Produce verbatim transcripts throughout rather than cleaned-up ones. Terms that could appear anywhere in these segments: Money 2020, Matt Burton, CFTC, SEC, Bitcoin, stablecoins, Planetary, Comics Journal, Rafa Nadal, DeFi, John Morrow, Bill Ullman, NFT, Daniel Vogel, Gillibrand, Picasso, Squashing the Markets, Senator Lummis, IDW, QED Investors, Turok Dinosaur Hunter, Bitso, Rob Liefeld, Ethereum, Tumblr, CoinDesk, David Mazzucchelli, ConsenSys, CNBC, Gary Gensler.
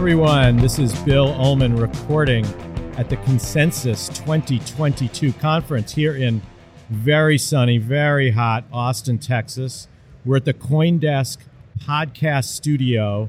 everyone. This is Bill Ullman recording at the ConsenSys twenty twenty-two conference here in very sunny, very hot Austin, Texas. We're at the CoinDesk podcast studio,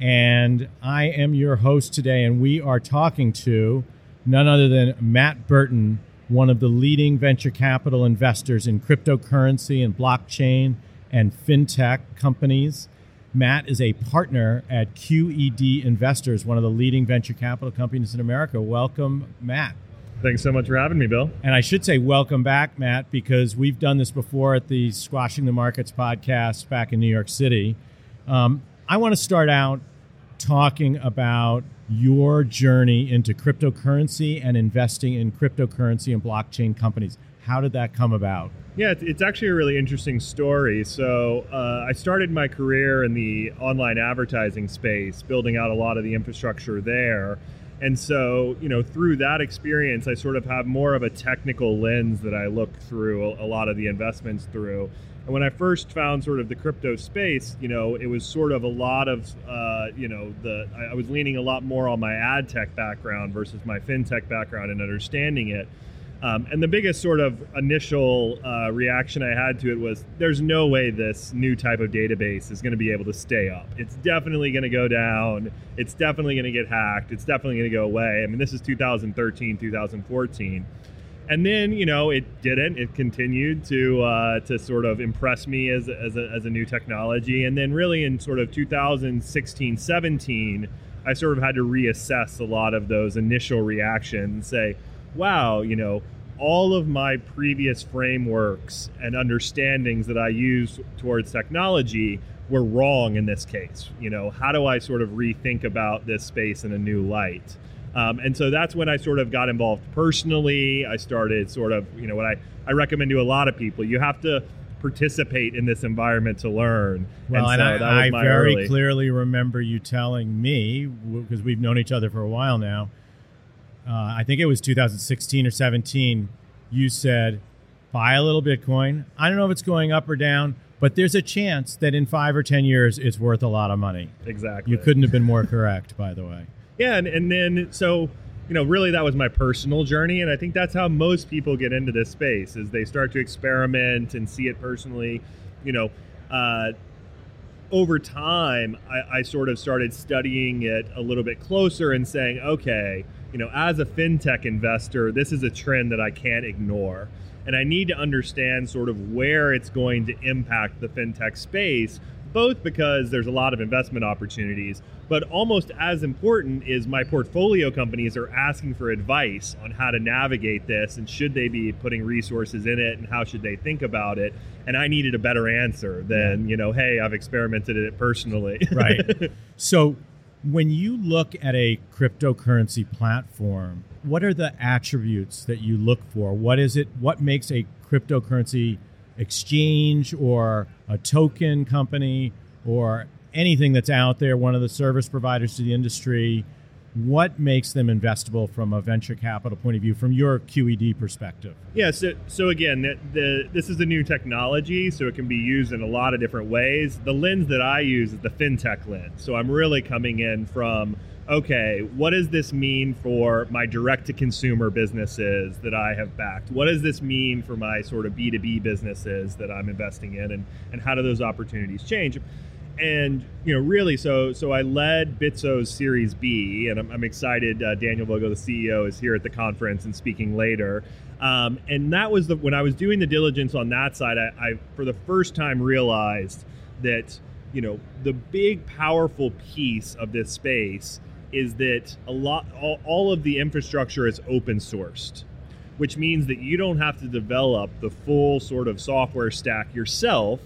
and I am your host today, and we are talking to none other than Matt Burton, one of the leading venture capital investors in cryptocurrency and blockchain and fintech companies. Matt is a partner at Q E D Investors, one of the leading venture capital companies in America. Welcome, Matt. Thanks so much for having me, Bill. And I should say welcome back, Matt, because we've done this before at the Squashing the Markets podcast back in New York City. Um, I want to start out talking about your journey into cryptocurrency and investing in cryptocurrency and blockchain companies. How did that come about? Yeah, it's actually a really interesting story. So uh, I started my career in the online advertising space, building out a lot of the infrastructure there. And so, you know, through that experience, I sort of have more of a technical lens that I look through a lot of the investments through. And when I first found sort of the crypto space, you know, it was sort of a lot of, uh, you know, the I was leaning a lot more on my ad tech background versus my fintech background and understanding it. Um, and the biggest sort of initial uh, reaction I had to it was, there's no way this new type of database is going to be able to stay up. It's definitely going to go down. It's definitely going to get hacked. It's definitely going to go away. I mean, this is two thousand thirteen, two thousand fourteen. And then, you know, it didn't. It continued to uh, to sort of impress me as, as, a, as a new technology. And then really in sort of two thousand sixteen, seventeen, I sort of had to reassess a lot of those initial reactions and say, wow, you know, all of my previous frameworks and understandings that I use towards technology were wrong in this case. You know, how do I sort of rethink about this space in a new light? Um, and so that's when I sort of got involved personally. I started sort of, you know, what I, I recommend to a lot of people, you have to participate in this environment to learn. Well, and, so and I, I very early. clearly remember you telling me, because we've known each other for a while now, Uh, I think it was two thousand sixteen or seventeen, you said, buy a little Bitcoin. I don't know if it's going up or down, but there's a chance that in five or ten years, it's worth a lot of money. Exactly. You couldn't have been more correct, by the way. Yeah, and, and then, so, you know, really that was my personal journey, and I think that's how most people get into this space, is they start to experiment and see it personally, you know, uh, over time, I, I sort of started studying it a little bit closer and saying, okay, you know, as a fintech investor, this is a trend that I can't ignore. And I need to understand sort of where it's going to impact the fintech space, both because there's a lot of investment opportunities, but almost as important is my portfolio companies are asking for advice on how to navigate this and should they be putting resources in it and how should they think about it. And I needed a better answer than, you know, hey, I've experimented it personally. Right. So when you look at a cryptocurrency platform, what are the attributes that you look for? What is it? What makes a cryptocurrency exchange or a token company or anything that's out there, one of the service providers to the industry, what makes them investable from a venture capital point of view, from your Q E D perspective? Yeah, so, so again, the, the, this is a new technology, so it can be used in a lot of different ways. The lens that I use is the fintech lens. So I'm really coming in from, okay, what does this mean for my direct-to-consumer businesses that I have backed? What does this mean for my sort of B two B businesses that I'm investing in, and, and how do those opportunities change? And, you know, really, so so I led Bitso's Series B, and I'm, I'm excited. Uh, Daniel Vogel, the C E O, is here at the conference and speaking later. Um, and that was the when I was doing the diligence on that side, I, I for the first time realized that, you know, the big powerful piece of this space is that a lot all, all of the infrastructure is open sourced, which means that you don't have to develop the full sort of software stack yourself.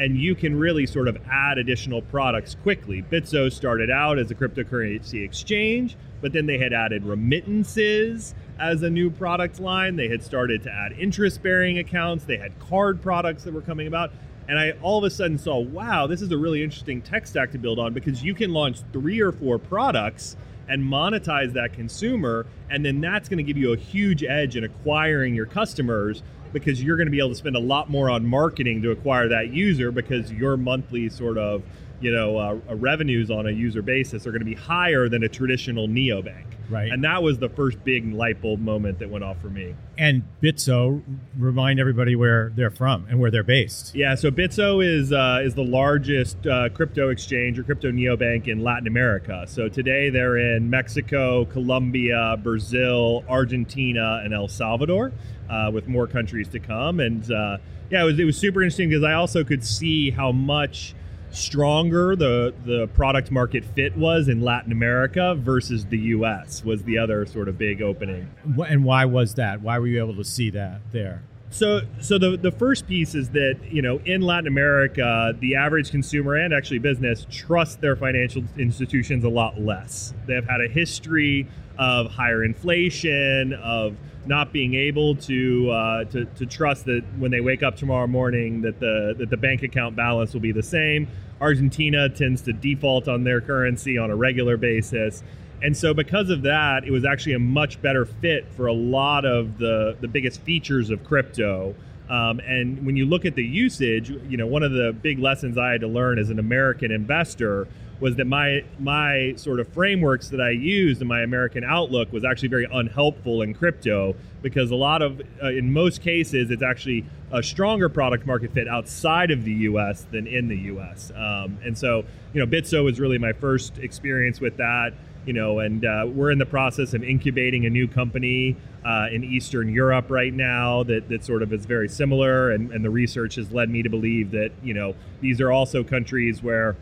And you can really sort of add additional products quickly. Bitso started out as a cryptocurrency exchange, but then they had added remittances as a new product line. They had started to add interest-bearing accounts. They had card products that were coming about. And I all of a sudden saw, wow, this is a really interesting tech stack to build on, because you can launch three or four products and monetize that consumer. And then that's going to give you a huge edge in acquiring your customers, because you're going to be able to spend a lot more on marketing to acquire that user, because your monthly sort of you know, uh, revenues on a user basis are going to be higher than a traditional neobank. Right. And that was the first big light bulb moment that went off for me. And Bitso, remind everybody where they're from and where they're based. Yeah, so Bitso is uh, is the largest uh, crypto exchange or crypto neobank in Latin America. So today they're in Mexico, Colombia, Brazil, Argentina, and El Salvador, uh, with more countries to come. And uh, yeah, it was, it was super interesting because I also could see how much stronger the the product market fit was in Latin America versus the U S was the other sort of big opening. And why was that? Why were you able to see that there? So so the, the first piece is that, you know, in Latin America, the average consumer and actually business trust their financial institutions a lot less. They've had a history of higher inflation, of not being able to, uh, to to trust that when they wake up tomorrow morning that the that the bank account balance will be the same. Argentina tends to default on their currency on a regular basis. And so because of that, it was actually a much better fit for a lot of the, the biggest features of crypto. Um, and when you look at the usage, you know, one of the big lessons I had to learn as an American investor was that my my sort of frameworks that I used in my American outlook was actually very unhelpful in crypto, because a lot of, uh, in most cases, it's actually a stronger product market fit outside of the U S than in the U S. Um, and so, you know, Bitso was really my first experience with that, you know, and uh, we're in the process of incubating a new company uh, in Eastern Europe right now that, that sort of is very similar. And, and the research has led me to believe that, you know, these are also countries where,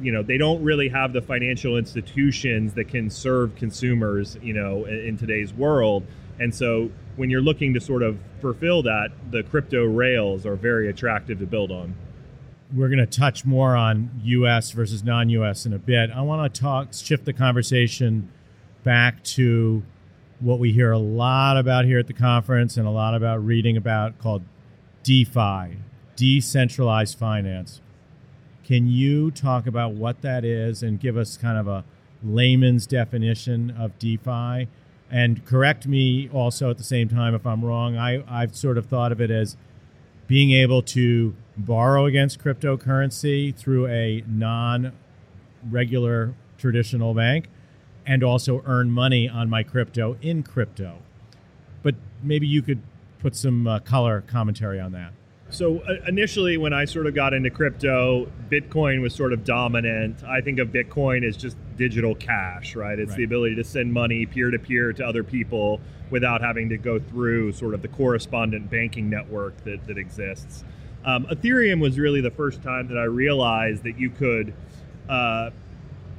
you know, they don't really have the financial institutions that can serve consumers, you know, in, in today's world. And so when you're looking to sort of fulfill that, the crypto rails are very attractive to build on. We're going to touch more on U S versus non-U S in a bit. I want to talk, shift the conversation back to what we hear a lot about here at the conference and a lot about reading about, called DeFi, decentralized finance. Can you talk about what that is and give us kind of a layman's definition of DeFi? And correct me also at the same time if I'm wrong. I, I've sort of thought of it as being able to borrow against cryptocurrency through a non-regular traditional bank and also earn money on my crypto in crypto. But maybe you could put some uh, color commentary on that. So initially, when I sort of got into crypto, Bitcoin was sort of dominant. I think of Bitcoin as just digital cash, right? It's right. The ability to send money peer-to-peer to other people without having to go through sort of the correspondent banking network that, that exists. Um, Ethereum was really the first time that I realized that you could uh,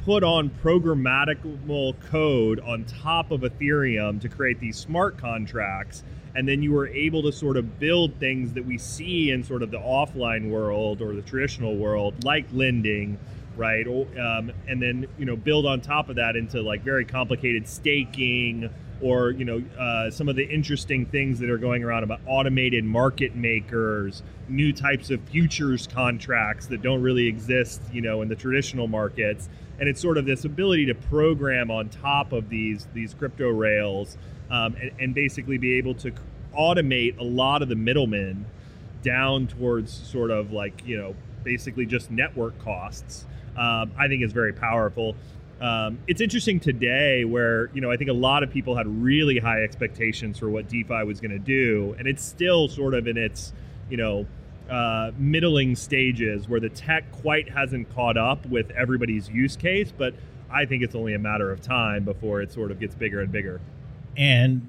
put on programmable code on top of Ethereum to create these smart contracts. And then you were able to sort of build things that we see in sort of the offline world or the traditional world, like lending, right? Um, and then, you know, build on top of that into like very complicated staking or, you know, uh, some of the interesting things that are going around about automated market makers, new types of futures contracts that don't really exist, you know, in the traditional markets. And it's sort of this ability to program on top of these, these crypto rails. Um, and, and basically be able to automate a lot of the middlemen down towards sort of like, you know, basically just network costs, um, I think is very powerful. Um, it's interesting today where, you know, I think a lot of people had really high expectations for what DeFi was going to do. And it's still sort of in its, you know, uh, middling stages where the tech quite hasn't caught up with everybody's use case. But I think it's only a matter of time before it sort of gets bigger and bigger. And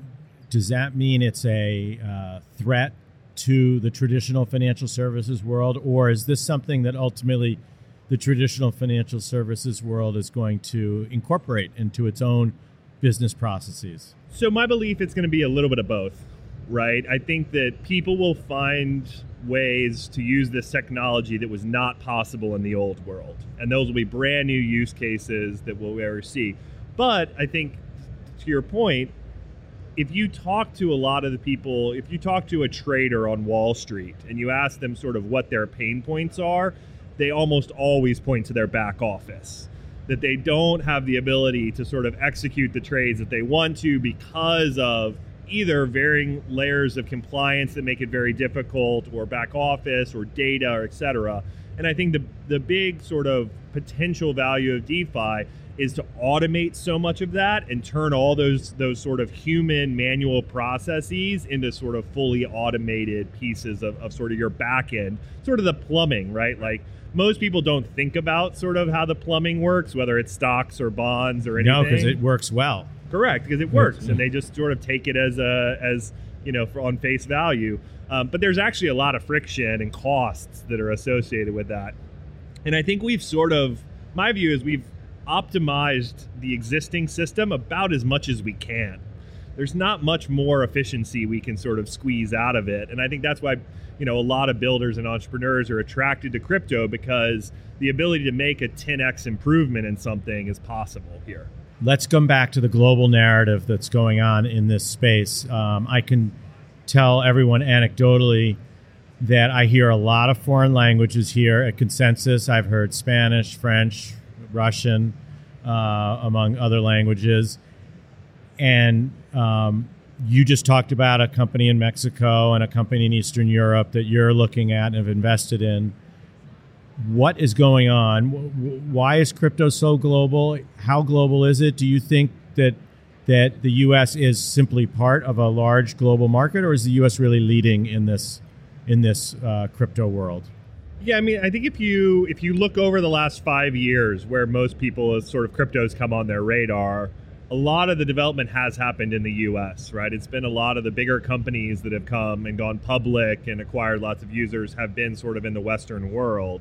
does that mean it's a uh, threat to the traditional financial services world, or is this something that ultimately the traditional financial services world is going to incorporate into its own business processes? So my belief it's going to be a little bit of both, right? I think that people will find ways to use this technology that was not possible in the old world, and those will be brand new use cases that we'll ever see. But I think, to your point, if you talk to a lot of the people, if you talk to a trader on Wall Street and you ask them sort of what their pain points are, they almost always point to their back office, that they don't have the ability to sort of execute the trades that they want to because of either varying layers of compliance that make it very difficult, or back office or data, or et cetera. And I think the, the big sort of potential value of DeFi is to automate so much of that and turn all those those sort of human manual processes into sort of fully automated pieces of, of sort of your back end, sort of the plumbing, right? Like most people don't think about sort of how the plumbing works, whether it's stocks or bonds or anything. No, because it works well. Correct, because it works, and they just sort of take it as a as you know for, on face value. Um, but there's actually a lot of friction and costs that are associated with that. And I think we've sort of, my view is we've optimized the existing system about as much as we can. There's not much more efficiency we can sort of squeeze out of it. And I think that's why, you know, a lot of builders and entrepreneurs are attracted to crypto, because the ability to make a ten x improvement in something is possible here. Let's come back to the global narrative that's going on in this space. Um, I can tell everyone anecdotally that I hear a lot of foreign languages here at ConsenSys. I've heard Spanish, French, Russian, uh, among other languages. And um, you just talked about a company in Mexico and a company in Eastern Europe that you're looking at and have invested in. What is going on? Why is crypto so global? How global is it? Do you think that that the U S is simply part of a large global market, or is the U S really leading in this in this uh, crypto world? Yeah, I mean, I think if you if you look over the last five years where most people as sort of cryptos come on their radar, a lot of the development has happened in the U S, right? It's been a lot of the bigger companies that have come and gone public and acquired lots of users have been sort of in the Western world.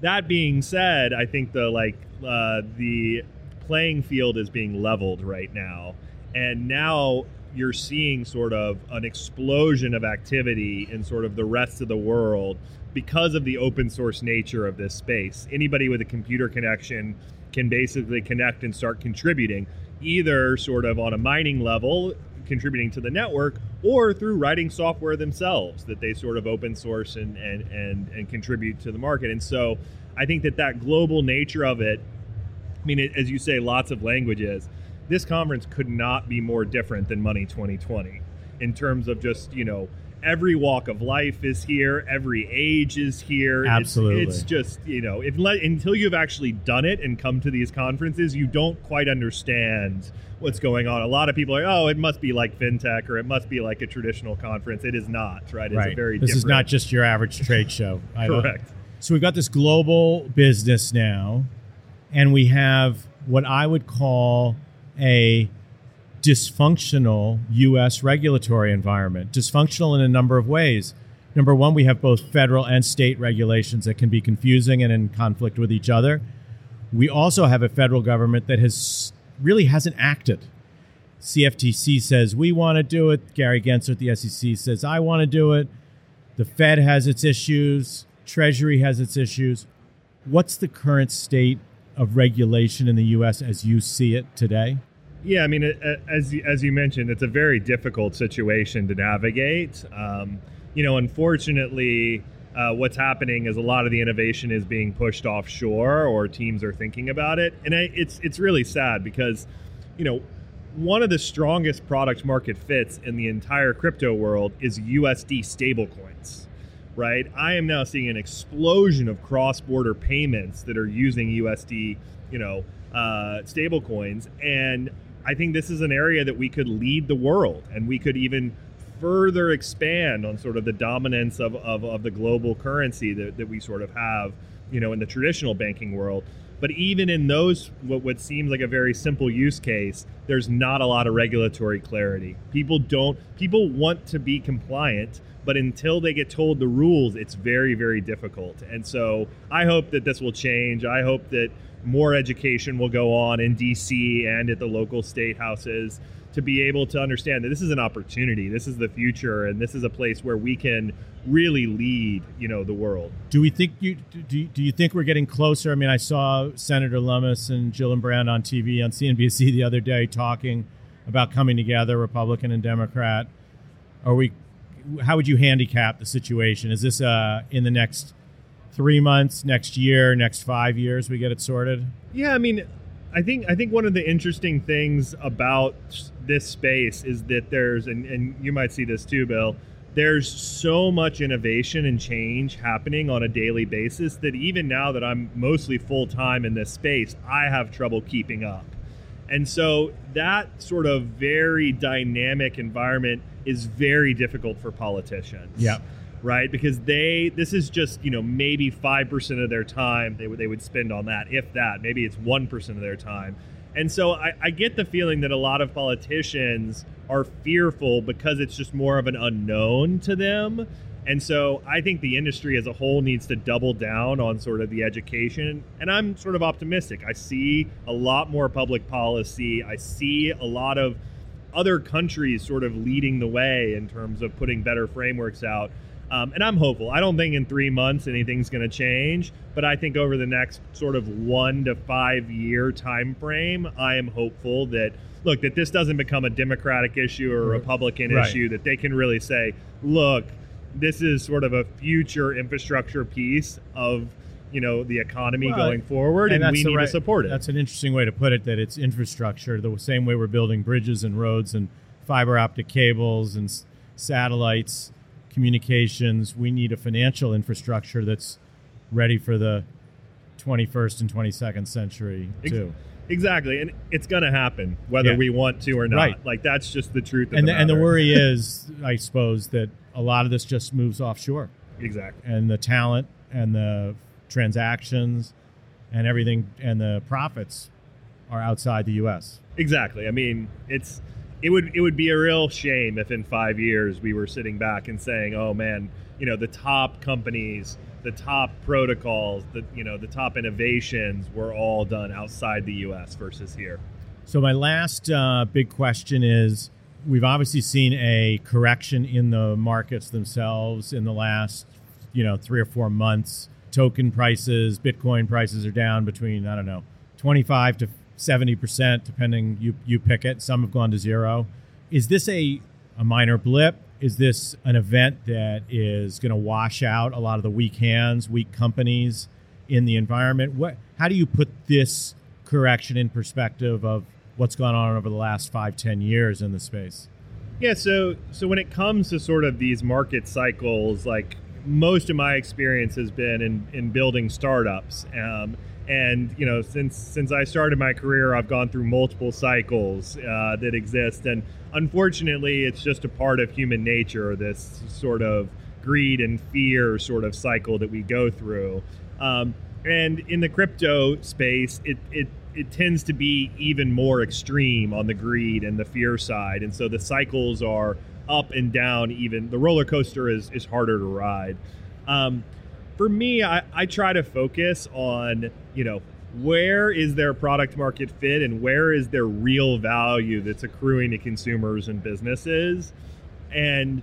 That being said, I think the like uh, the playing field is being leveled right now. And now you're seeing sort of an explosion of activity in sort of the rest of the world because of the open source nature of this space. Anybody with a computer connection can basically connect and start contributing, either sort of on a mining level, contributing to the network, or through writing software themselves that they sort of open source and and and, and contribute to the market. And so I think that that global nature of it, I mean, it, as you say, lots of languages. This conference could not be more different than Money twenty twenty in terms of just, you know, every walk of life is here. Every age is here. Absolutely. It's, it's just, you know, if le- until you've actually done it and come to these conferences, you don't quite understand what's going on. A lot of people are, oh, it must be like FinTech, or it must be like a traditional conference. It is not, right? It's right. A very this different. This is not just your average trade show. Correct. So we've got this global business now, and we have what I would call a dysfunctional U S regulatory environment. Dysfunctional in a number of ways. Number one, we have both federal and state regulations that can be confusing and in conflict with each other. We also have a federal government that has really hasn't acted. C F T C says, we want to do it. Gary Gensler at the S E C says, I want to do it. The Fed has its issues. Treasury has its issues. What's the current state of regulation in the U S as you see it today? Yeah, I mean, as as you mentioned, it's a very difficult situation to navigate. Um, you know, unfortunately, uh, what's happening is a lot of the innovation is being pushed offshore, or teams are thinking about it, and I, it's it's really sad because, you know, one of the strongest product market fits in the entire crypto world is U S D stablecoins, right? I am now seeing an explosion of cross-border payments that are using U S D, you know, uh, stablecoins, and I think this is an area that we could lead the world, and we could even further expand on sort of the dominance of, of, of the global currency that, that we sort of have, you know, in the traditional banking world. But even in those, what, what seems like a very simple use case, there's not a lot of regulatory clarity. People don't, people want to be compliant, but until they get told the rules, it's very, very difficult. And so I hope that this will change. I hope that more education will go on in D C and at the local state houses to be able to understand that this is an opportunity. This is the future, and this is a place where we can really lead, you know, the world. Do we think you do, do you think we're getting closer? I mean, I saw Senator Lummis and Gillibrand on T V on C N B C the other day talking about coming together, Republican and Democrat. Are we how would you handicap the situation? Is this uh, in the next Three months, next year, next five years, we get it sorted? Yeah, I mean, I think I think one of the interesting things about this space is that there's, and, and you might see this too, Bill, there's so much innovation and change happening on a daily basis that even now that I'm mostly full-time in this space, I have trouble keeping up. And so that sort of very dynamic environment is very difficult for politicians. Yeah. Right? Because they, this is just, you know, maybe five percent of their time they would, they would spend on that, if that. Maybe it's one percent of their time. And so I, I get the feeling that a lot of politicians are fearful because it's just more of an unknown to them. And so I think the industry as a whole needs to double down on sort of the education. And I'm sort of optimistic. I see a lot more public policy. I see a lot of other countries sort of leading the way in terms of putting better frameworks out. Um, and I'm hopeful. I don't think in three months anything's going to change, but I think over the next sort of one to five year time frame, I am hopeful that, look, that this doesn't become a Democratic issue or a Republican right. issue, that they can really say, look, this is sort of a future infrastructure piece of, you know, the economy well, going forward, and, and we need right, to support it. That's an interesting way to put it, that it's infrastructure, the same way we're building bridges and roads and fiber optic cables and s- satellites. Communications, we need a financial infrastructure that's ready for the twenty-first and twenty-second century too. Exactly, and it's going to happen whether yeah. we want to or not. Right. Like that's just the truth. And the, the and the worry is, I suppose, that a lot of this just moves offshore. Exactly. And the talent and the transactions and everything and the profits are outside the U S. Exactly. I mean, it's. It would it would be a real shame if in five years we were sitting back and saying, oh man, you know, the top companies, the top protocols, the you know, the top innovations were all done outside the U S versus here. So my last uh, big question is, we've obviously seen a correction in the markets themselves in the last, you know, three or four months. Token prices, Bitcoin prices are down between, I don't know, twenty-five to seventy percent, depending, you you pick it. Some have gone to zero. Is this a, a minor blip? Is this an event that is going to wash out a lot of the weak hands, weak companies in the environment? What? How do you put this correction in perspective of what's gone on over the last five, ten years in the space? Yeah, so so when it comes to sort of these market cycles, like most of my experience has been in, in building startups. Um, And, you know, since since I started my career, I've gone through multiple cycles uh, that exist. And unfortunately, it's just a part of human nature, this sort of greed and fear sort of cycle that we go through. Um, and in the crypto space, it, it, it tends to be even more extreme on the greed and the fear side. And so the cycles are up and down even. The roller coaster is, is harder to ride. Um, For me, I, I try to focus on, you know, where is their product market fit and where is their real value that's accruing to consumers and businesses. And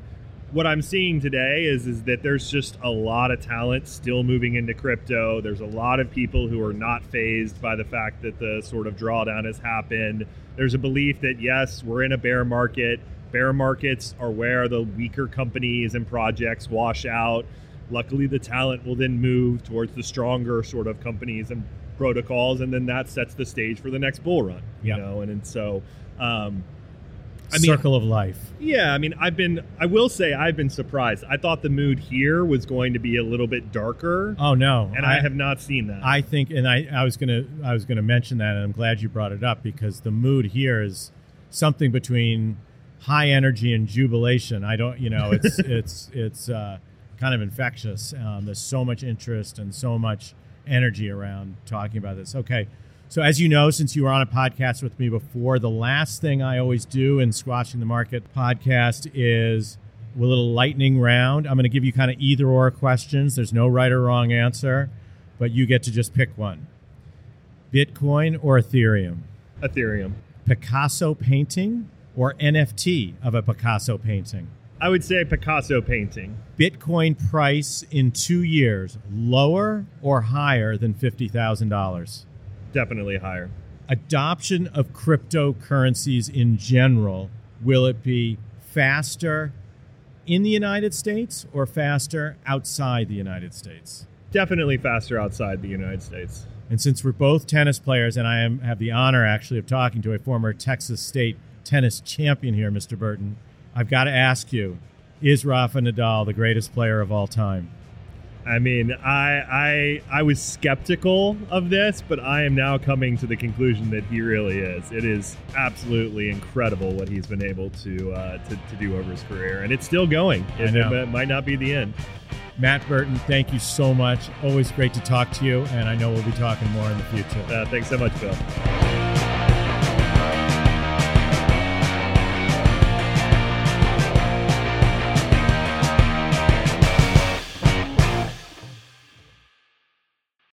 what I'm seeing today is, is that there's just a lot of talent still moving into crypto. There's a lot of people who are not fazed by the fact that the sort of drawdown has happened. There's a belief that, yes, we're in a bear market. Bear markets are where the weaker companies and projects wash out. Luckily, the talent will then move towards the stronger sort of companies and protocols, and then that sets the stage for the next bull run. Yep. You know, and, and so, um, I mean, circle of life. Yeah, I mean, I've been, I will say, I've been surprised. I thought the mood here was going to be a little bit darker. Oh no, and I, I have not seen that. I think, and I, I was gonna, I was gonna mention that, and I'm glad you brought it up because the mood here is something between high energy and jubilation. I don't, you know, it's, it's, it's. Uh, kind of infectious. Um, there's so much interest and so much energy around talking about this. Okay. So as you know, since you were on a podcast with me before, the last thing I always do in Squashing the Market podcast is a little lightning round. I'm going to give you kind of either or questions. There's no right or wrong answer, but you get to just pick one. Bitcoin or Ethereum? Ethereum. Picasso painting or N F T of a Picasso painting? I would say Picasso painting. Bitcoin price in two years, lower or higher than fifty thousand dollars? Definitely higher. Adoption of cryptocurrencies in general, will it be faster in the United States or faster outside the United States? Definitely faster outside the United States. And since we're both tennis players, and I am, have the honor actually of talking to a former Texas State tennis champion here, Mister Burton, I've got to ask you, Is Rafa Nadal the greatest player of all time? I mean, I, I I was skeptical of this, but I am now coming to the conclusion that he really is. It is absolutely incredible what he's been able to uh, to, to do over his career, and it's still going. It, it might not be the end. Matt Burton, thank you so much. Always great to talk to you, and I know we'll be talking more in the future. Uh, thanks so much, Bill.